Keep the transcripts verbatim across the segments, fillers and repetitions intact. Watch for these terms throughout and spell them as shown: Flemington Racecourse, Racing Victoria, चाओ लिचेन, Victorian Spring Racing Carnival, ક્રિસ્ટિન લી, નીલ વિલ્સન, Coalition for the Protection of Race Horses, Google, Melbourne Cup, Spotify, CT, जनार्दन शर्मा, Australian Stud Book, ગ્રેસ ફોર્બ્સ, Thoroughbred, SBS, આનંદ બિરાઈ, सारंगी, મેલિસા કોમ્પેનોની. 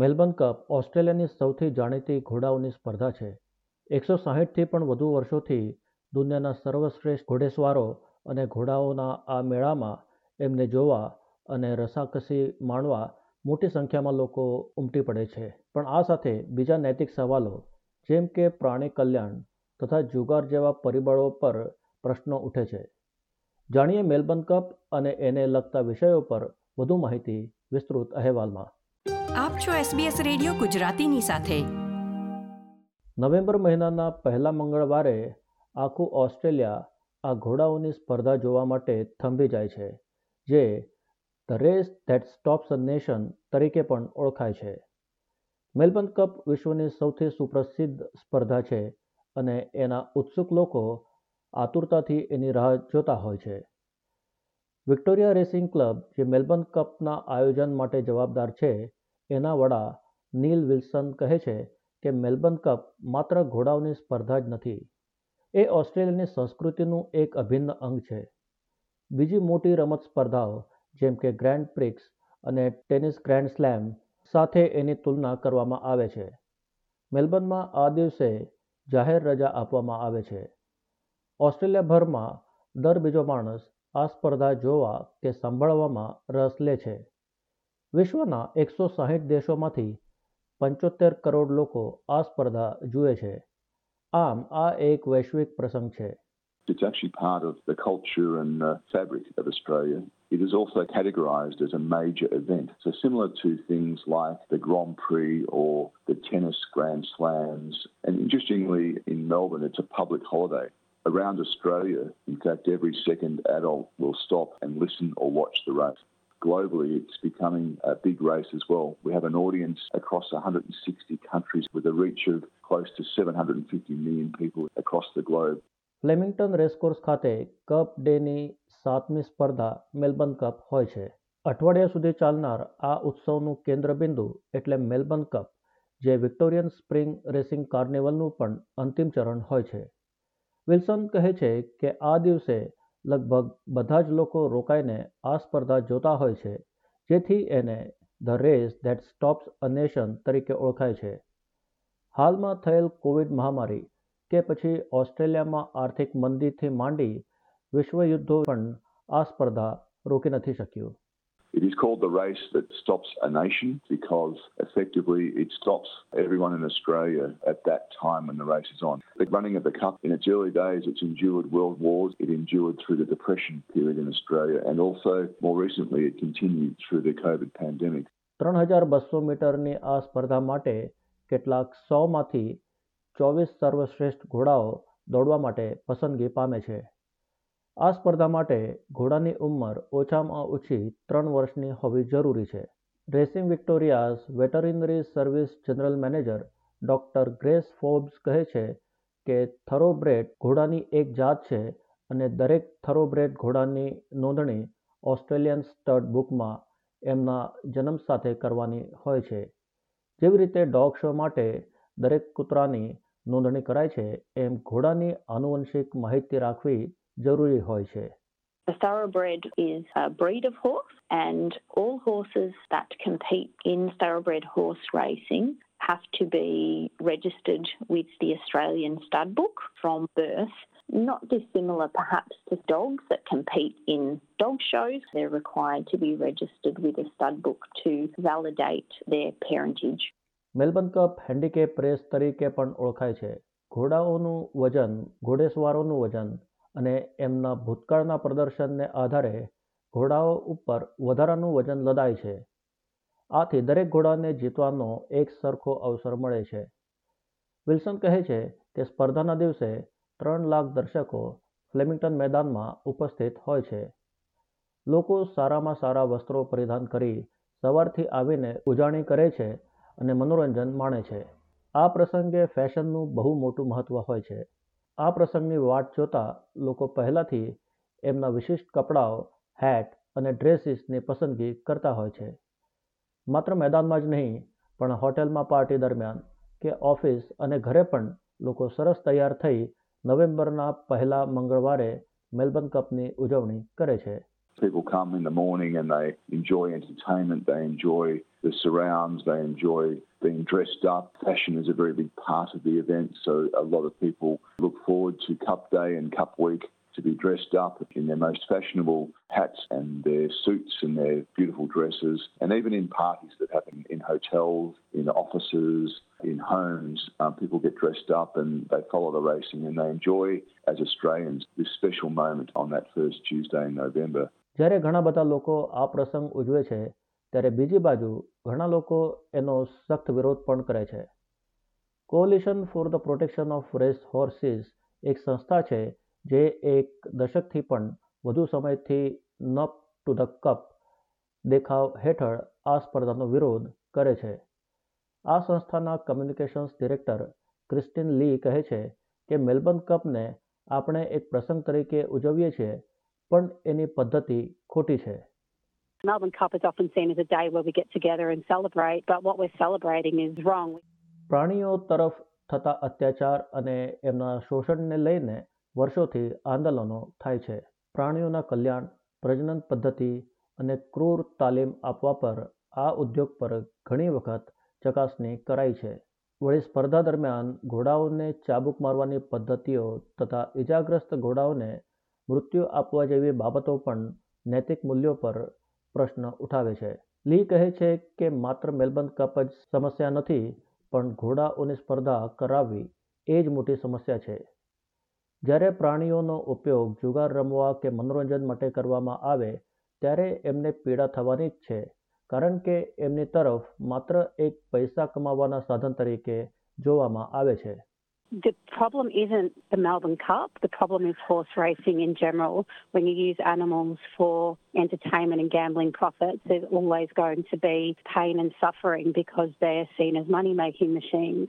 Melbourne cup ઓસ્ટ્રેલિયાની સૌથી જાણીતી ઘોડાઓની સ્પર્ધા છે. એકસો સાહીઠથી પણ વધુ વર્ષોથી દુનિયાના સર્વશ્રેષ્ઠ ઘોડેસવારો અને ઘોડાઓના આ મેળામાં એમને જોવા અને રસાકસી માણવા મોટી સંખ્યામાં લોકો ઉમટી પડે છે. પણ આ સાથે બીજા નૈતિક સવાલો જેમ કે પ્રાણી કલ્યાણ તથા જુગાર જેવા પરિબળો પર પ્રશ્નો ઉઠે છે. જાણીએ મેલબર્ન કપ અને એને લગતા વિષયો પર વધુ માહિતી વિસ્તૃત અહેવાલમાં. આપ છો એસ બી એસ રેડિયો ગુજરાતીની સાથે. નવેમ્બર મહિનાના પહેલા મંગળવારે આખું ઓસ્ટ્રેલિયા આ ઘોડાઓની સ્પર્ધા જોવા માટે થંભી જાય છે, જે the race that stops a nation તરીકે પણ ઓળખાય છે. મેલબર્ન કપ વિશ્વની સૌથી સુપ્રસિદ્ધ સ્પર્ધા છે અને એના ઉત્સુક લોકો આતુરતાથી એની રાહ જોતા હોય છે. વિક્ટોરિયા રેસિંગ ક્લબ, જે મેલબર્ન કપના આયોજન માટે જવાબદાર છે, એના વડા નીલ વિલ્સન કહે છે કે મેલબર્ન કપ માત્ર ઘોડાઓની સ્પર્ધા જ નથી, એ ઓસ્ટ્રેલિયાની સંસ્કૃતિનું એક અભિન્ન અંગ છે. બીજી મોટી રમત સ્પર્ધાઓ જેમ કે ગ્રેન્ડ પ્રિક્સ અને ટેનિસ ગ્રેન્ડ સ્લેમ સાથે એની તુલના કરવામાં આવે છે. મેલબર્નમાં આ દિવસે જાહેર રજા આપવામાં આવે છે. ઓસ્ટ્રેલિયાભરમાં દર બીજો માણસ આ સ્પર્ધા જોવા કે સાંભળવામાં રસ લે છે. વિશ્વના એકસો સાહીઠ દેશોમાંથી પંચોતેર કરોડ લોકો આ સ્પર્ધા જુએ છે. આમ આ એક વૈશ્વિક પ્રસંગ છે. It's actually part of the culture and uh, fabric of Australia. It is also categorized as a major event. So similar to things like the Grand Prix or the tennis Grand Slams. And interestingly, in Melbourne, it's a public holiday. Around Australia, in fact, every second adult will stop and listen or watch the race. Globally, it's becoming a big race as well. We have an audience across one hundred sixty countries with a reach of close to seven hundred fifty million people across the globe. Flemington Racecourse ખાતે cup ડેની સાતમી સ્પર્ધા Melbourne cup હોય છે. અઠવાડિયા સુધી ચાલનાર આ ઉત્સવનું કેન્દ્રબિંદુ એટલે મેલબર્ન કપ, જે વિક્ટોરિયન સ્પ્રિંગ રેસિંગ કાર્નિવલનું પણ અંતિમ ચરણ હોય છે. વિલ્સન કહે છે કે આ દિવસે લગભગ બધા જ લોકો રોકાઈને આ સ્પર્ધા જોતા હોય છે, જેથી એને the race that stops a nation તરીકે ઓળખાય છે. હાલમાં થયેલ કોવિડ મહામારી કે પછી ઓસ્ટ્રેલિયામાં આર્થિક મંદીથી માંડી વિશ્વયુદ્ધો પણ આ સ્પર્ધા રોકી નથી શક્યું. It is called the race that stops a nation because effectively it stops everyone in Australia at that time when the race is on. The running of the cup in its early days, it's endured world wars, it endured through the depression period in Australia, and also more recently it continued through the COVID pandemic. ત્રણ હજાર બસો મીટરની આ સ્પર્ધા માટે કેટલાક સો માંથી ચોવીસ સર્વશ્રેષ્ઠ ઘોડાઓ દોડવા માટે પસંદગી પામે છે. આ સ્પર્ધા માટે ઘોડાની ઉંમર ઓછામાં ઓછી ત્રણ વર્ષની હોવી જરૂરી છે. Racing Victoria's veterinary service general manager doctor ગ્રેસ ફોર્બ્સ કહે છે કે થરોબ્રેડ ઘોડાની એક જાત છે અને દરેક થરોબ્રેડ ઘોડાની નોંધણી ઓસ્ટ્રેલિયન સ્ટડ બુકમાં એમના જન્મ સાથે કરવાની હોય છે. જેવી રીતે ડોગ શો માટે દરેક કૂતરાની નોંધણી કરાય છે, એમ ઘોડાની આનુવંશિક માહિતી રાખવી જરૂરી હોય છે. The thoroughbred is a breed of horse, and all horses that compete in thoroughbred horse racing have to be registered with the Australian Stud Book from birth. Not dissimilar perhaps to dogs that compete in dog shows. They're required to be registered with a stud book to validate their parentage. Melbourne cup handicap race તરીકે પણ ઓળખાય છે. ઘોડાઓનું વજન, ઘોડેસવારોનું વજન અને એમના ભૂતકાળના પ્રદર્શનને આધારે ઘોડાઓ ઉપર વધારાનું વજન લદાય છે. આથી દરેક ઘોડાને જીતવાનો એક સરખો અવસર મળે છે. વિલ્સન કહે છે કે સ્પર્ધાના દિવસે ત્રણ લાખ દર્શકો ફ્લેમિંગ્ટન મેદાનમાં ઉપસ્થિત હોય છે. લોકો સારામાં સારા વસ્ત્રો પરિધાન કરી સવારથી આવીને ઉજાણી કરે છે અને મનોરંજન માણે છે. આ પ્રસંગે ફેશનનું બહુ મોટું મહત્વ હોય છે. આ પ્રસંગની વાટ જોતા લોકો પહેલાથી એમના વિશિષ્ટ કપડાઓ, હેટ અને ડ્રેસીસની પસંદગી કરતા હોય છે. માત્ર મેદાનમાં જ નહીં, પણ હોટેલમાં પાર્ટી દરમિયાન કે ઓફિસ અને ઘરે પણ લોકો સરસ તૈયાર થઈ નવેમ્બરના પહેલા મંગળવારે મેલબર્ન કપની ઉજવણી કરે છે. People come in the morning and they enjoy entertainment, they enjoy the surrounds, they enjoy being dressed up. Fashion is a very big part of the event, so a lot of people look forward to Cup Day and Cup Week to be dressed up in their most fashionable hats and their suits and their beautiful dresses, and even in parties that happen in hotels, in offices, in homes, um, people get dressed up and they follow the racing and they enjoy, as Australians, this special moment on that first Tuesday in November. જ્યારે ઘણા બધા લોકો આ પ્રસંગ ઉજવે છે ત્યારે બીજી બાજુ ઘણા લોકો એનો સખ્ત વિરોધ પણ કરે છે. Coalition for the protection of race horses એક સંસ્થા છે જે એક દશકથી પણ વધુ સમયથી નપ ટુ ધ કપ દેખાવ હેઠળ આ સ્પર્ધાનો વિરોધ કરે છે. આ સંસ્થાના કમ્યુનિકેશન્સ ડિરેક્ટર ક્રિસ્ટિન લી કહે છે કે મેલબર્ન કપને આપણે એક પ્રસંગ તરીકે ઉજવીએ છીએ પણ એની પદ્ધતિ ખોટી છે. Melbourne Cup is often seen as a day where we get together and celebrate, but what we're celebrating is wrong. પ્રાણીઓ તરફ થતા અત્યાચાર અને એમના શોષણને લઈને વર્ષોથી આંદોલનો થાય છે. પ્રાણીઓના કલ્યાણ, પ્રજનન પદ્ધતિ અને ક્રૂર તાલીમ આપવા પર આ ઉદ્યોગ પર ઘણી વખત ચકાસણી કરાઈ છે. વળી સ્પર્ધા દરમિયાન ઘોડાઓને ચાબુક મારવાની પદ્ધતિઓ તથા ઈજાગ્રસ્ત ઘોડાઓને મૃત્યુ આપવા જેવી બાબતો પણ નૈતિક મૂલ્યો પર પ્રશ્ન ઉઠાવે છે. લી કહે છે કે માત્ર મેલબર્ન કપ જ સમસ્યા નથી, પણ ઘોડાઓની સ્પર્ધા કરાવવી એ જ મોટી સમસ્યા છે. જ્યારે પ્રાણીઓનો ઉપયોગ જુગાર રમવા કે મનોરંજન માટે કરવામાં આવે ત્યારે એમને પીડા થવાની જ છે, કારણ કે એમની તરફ માત્ર એક પૈસા કમાવાના સાધન તરીકે જોવામાં આવે છે. The problem isn't the Melbourne Cup. The problem is horse racing in general. When you use animals for entertainment and gambling profits, there's always going to be pain and suffering because they're seen as money-making machines.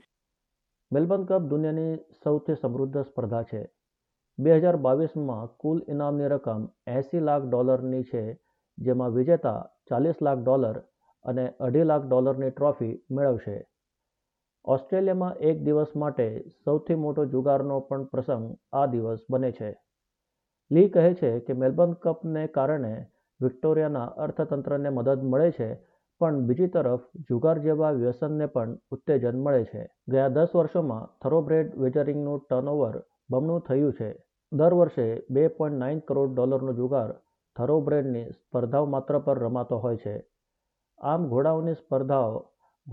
Melbourne Cup દુનિયાની સૌથી સમૃદ્ધ સ્પર્ધા છે. બે હજાર બાવીસમાં કુલ ઇનામની રકમ એંસી લાખ ડોલરની છે, જેમાં વિજેતા ચાલીસ લાખ ડોલર અને અઢી લાખ ડોલરની ટ્રોફી મેળવશે. ઓસ્ટ્રેલિયામાં એક દિવસ માટે સૌથી મોટો જુગારનો પણ પ્રસંગ આ દિવસ બને છે. લી કહે છે કે મેલબર્ન કપને કારણે વિક્ટોરિયાના અર્થતંત્રને મદદ મળે છે, પણ બીજી તરફ જુગાર જેવા વ્યસનને પણ ઉત્તેજન મળે છે. ગયા દસ વર્ષોમાં થરોબ્રેડ વેજરિંગનું ટર્નઓવર બમણું થયું છે. દર વર્ષે બે પોઈન્ટ નાઇન કરોડ ડોલરનો જુગાર થરોબ્રેડની સ્પર્ધાઓ માત્ર પર રમાતો હોય છે. આમ ઘોડાઓની સ્પર્ધાઓ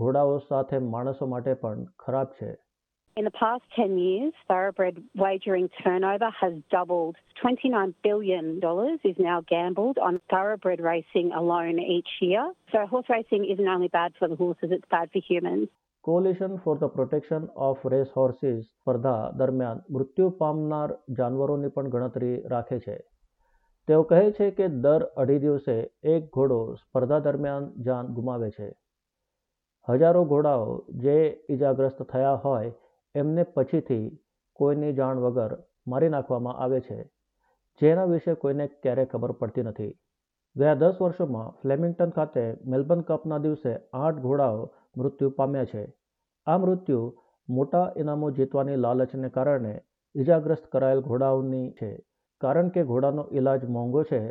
ઘોડાઓ સાથે માણસો માટે પણ ખરાબ છે. In the past ten years, thoroughbred wagering turnover has doubled. twenty-nine billion dollars is now gambled on thoroughbred racing alone each year. So horse racing isn't only bad for the horses, it's bad for humans. Coalition for the Protection of Race Horses સ્પર્ધા દરમિયાન મૃત્યુ પામનાર જાનવરોની પણ ગણતરી રાખે છે. તેઓ કહે છે કે દર અઢી દિવસે એક ઘોડો સ્પર્ધા દરમિયાન જાન ગુમાવે છે. હજારો ઘોડાઓ જે ઈજાગ્રસ્ત થયા હોય એમને પછીથી કોઈની જાણ વગર મારી નાખવામાં આવે છે, જેના વિશે કોઈને ક્યારેય ખબર પડતી નથી. ગયા દસ વર્ષોમાં ફ્લેમિંગ્ટન ખાતે મેલબર્ન કપના દિવસે આઠ ઘોડાઓ મૃત્યુ પામ્યા છે. આ મૃત્યુ મોટા ઇનામો જીતવાની લાલચને કારણે ઈજાગ્રસ્ત કરાયેલ ઘોડાઓની છે, કારણ કે ઘોડાનો ઈલાજ મોંઘો છે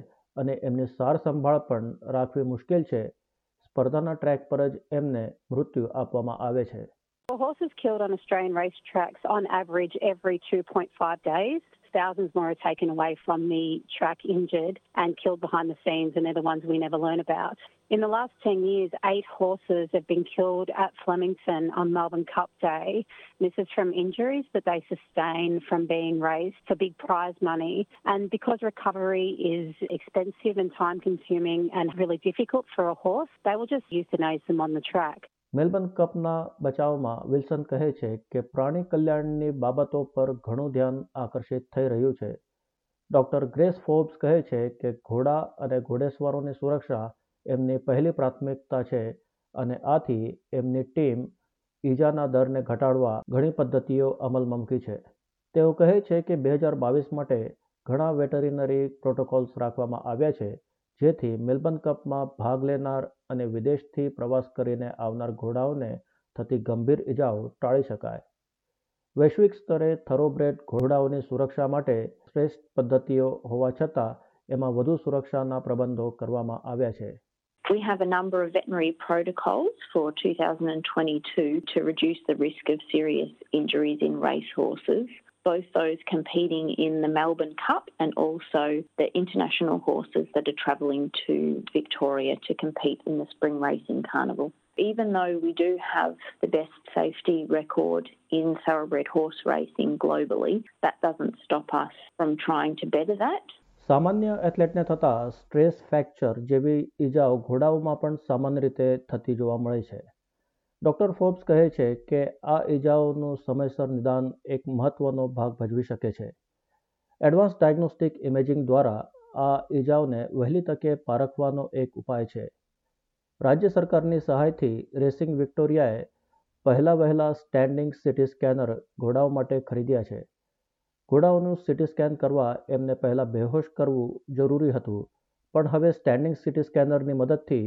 અને એમની સાર સંભાળ પણ રાખવી મુશ્કેલ છે. સ્પર્ધાના ટ્રેક પર જ એમને મૃત્યુ આપવામાં આવે છે. Horses killed on Australian race tracks on average every two point five days. Thousands more are taken away from the track injured and killed behind the scenes, and they're the ones we never learn about. In the last ten years, eight horses have been killed at Flemington on Melbourne Cup Day. This is from injuries that they sustain from being raced for big prize money. And because recovery is expensive and time-consuming and really difficult for a horse, they will just euthanize them on the track. Melbourne કપના બચાવમાં Wilson કહે છે કે પ્રાણી કલ્યાણની બાબતો પર ઘણું ધ્યાન આકર્ષિત થઈ રહ્યું છે. ડૉક્ટર ગ્રેસ ફોર્બ્સ કહે છે કે ઘોડા અને ઘોડેસવારોની સુરક્ષા એમની પહેલી પ્રાથમિકતા છે અને આથી એમની ટીમ ઈજાના દરને ઘટાડવા ઘણી પદ્ધતિઓ અમલમાં મૂકી છે. તેઓ કહે છે કે બે હજાર બાવીસ માટે ઘણા વેટરિનરી પ્રોટોકોલ્સ રાખવામાં આવ્યા છે, જેથી મેલબર્ન કપમાં ભાગ લેનાર અને વિદેશથી પ્રવાસ કરીને આવનાર ઘોડાઓને થતી ગંભીર ઈજાઓ ટાળી શકાય. વૈશ્વિક સ્તરે થરોબ્રેડ ઘોડાઓની સુરક્ષા માટે શ્રેષ્ઠ પદ્ધતિઓ હોવા છતાં એમાં વધુ સુરક્ષાના પ્રબંધો કરવામાં આવ્યા છે. We have a number of veterinary protocols for two thousand twenty-two to reduce the risk of serious injuries in racehorses, both those competing in the Melbourne Cup and also the international horses that are travelling to Victoria to compete in the Spring Racing Carnival. Even though we do have the best safety record in thoroughbred horse racing globally, that doesn't stop us from trying to better that. સામાન્ય એથ્લેટને થતા stress fracture જેવી ઈજાઓ ઘોડાઓમાં પણ સામાન્ય રીતે થતી જોવા મળે છે. ડૉક્ટર ફોર્બ્સ કહે છે કે આ ઈજાઓનું સમયસર નિદાન એક મહત્વનો ભાગ ભજવી શકે છે. એડવાન્સ ડાયગ્નોસ્ટિક ઇમેજિંગ દ્વારા આ ઈજાઓને વહેલી તકે પારખવાનો એક ઉપાય છે. રાજ્ય સરકારની સહાયથી રેસિંગ વિક્ટોરિયાએ પહેલાં વહેલાં સ્ટેન્ડિંગ સિટી સ્કેનર ઘોડાઓ માટે ખરીદ્યા છે. ઘોડાઓનું સિટી સ્કેન કરવા એમને પહેલાં બેહોશ કરવું જરૂરી હતું, પણ હવે સ્ટેન્ડિંગ સિટી સ્કેનરની મદદથી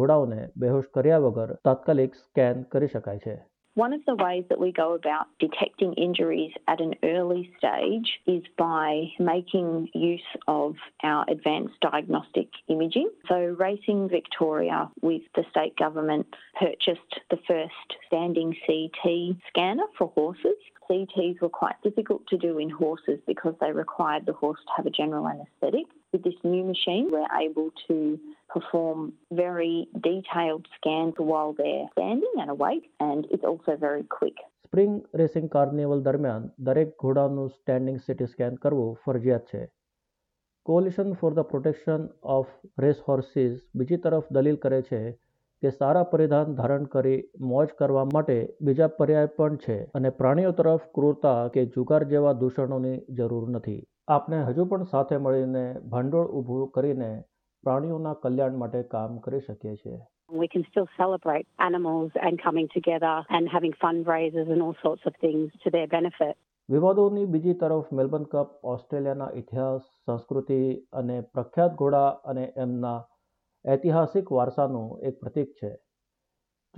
ઘોડાઓને બેહોશ કર્યા વગર તાત્કાલિક સ્કેન કરી શકાય છે. One of the ways that we go about detecting injuries at an early stage is by making use of our advanced diagnostic imaging. So Racing Victoria with the state government purchased the first standing C T scanner for horses. C Ts were quite difficult to do in horses because they required the horse to have a general anaesthetic. With this new machine, we're able to perform very detailed scans while they're standing and awake, and it's also very quick. Spring racing carnival દરમિયાન દરેક ઘોડાનું standing CT scan કરવું ફરજિયાત છે. Coalition for the protection of race horses બીજી તરફ દલીલ કરે છે કે સારા પરિધાન ધારણ કરી મોજ કરવા માટે બીજા પર્યાય પણ છે અને પ્રાણીઓ તરફ ક્રૂરતા કે જુગાર જેવા દૂષણોની જરૂર નથી. આપણે હજુ પણ સાથે મળીને ભંડોળ ઊભું કરીને પ્રાણીઓના કલ્યાણ માટે કામ કરી શકીએ છીએ. We can still celebrate animals and coming together and having fundraisers and all sorts of things to their benefit. વિવાદોની બીજી તરફ મેલબર્ન કપ ઓસ્ટ્રેલિયાના ઇતિહાસ, સંસ્કૃતિ અને પ્રખ્યાત ઘોડા અને એમના ઐતિહાસિક વારસાનું એક પ્રતીક છે.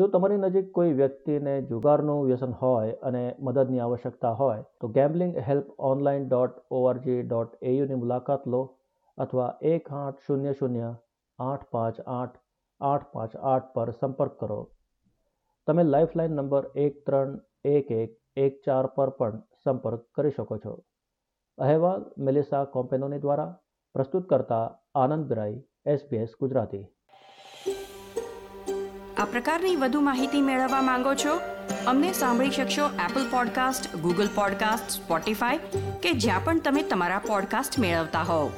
જો તમારી નજીક કોઈ વ્યક્તિને જુગારનું વ્યસન હોય અને મદદની આવશ્યકતા હોય તો gambling help online dot ORG dot એયુની મુલાકાત લો અથવા એક આઠ શૂન્ય શૂન્ય આઠ પાંચ આઠ આઠ પાંચ આઠ પર સંપર્ક કરો. તમે લાઇફલાઇન નંબર એક ત્રણ એક એક એક ચાર પર પણ સંપર્ક કરી શકો છો. અહેવાલ મેલિસા કોમ્પેનોની દ્વારા, પ્રસ્તુત કરતા આનંદ બિરાઈ, S B S Gujarati. આ પ્રકારની વધુ માહિતી મેળવવા માંગો છો? અમને સાંભળી શકશો Apple podcast, Google podcast, Spotify કે જ્યાં પણ તમે તમારા પોડકાસ્ટ મેળવતા હોવ.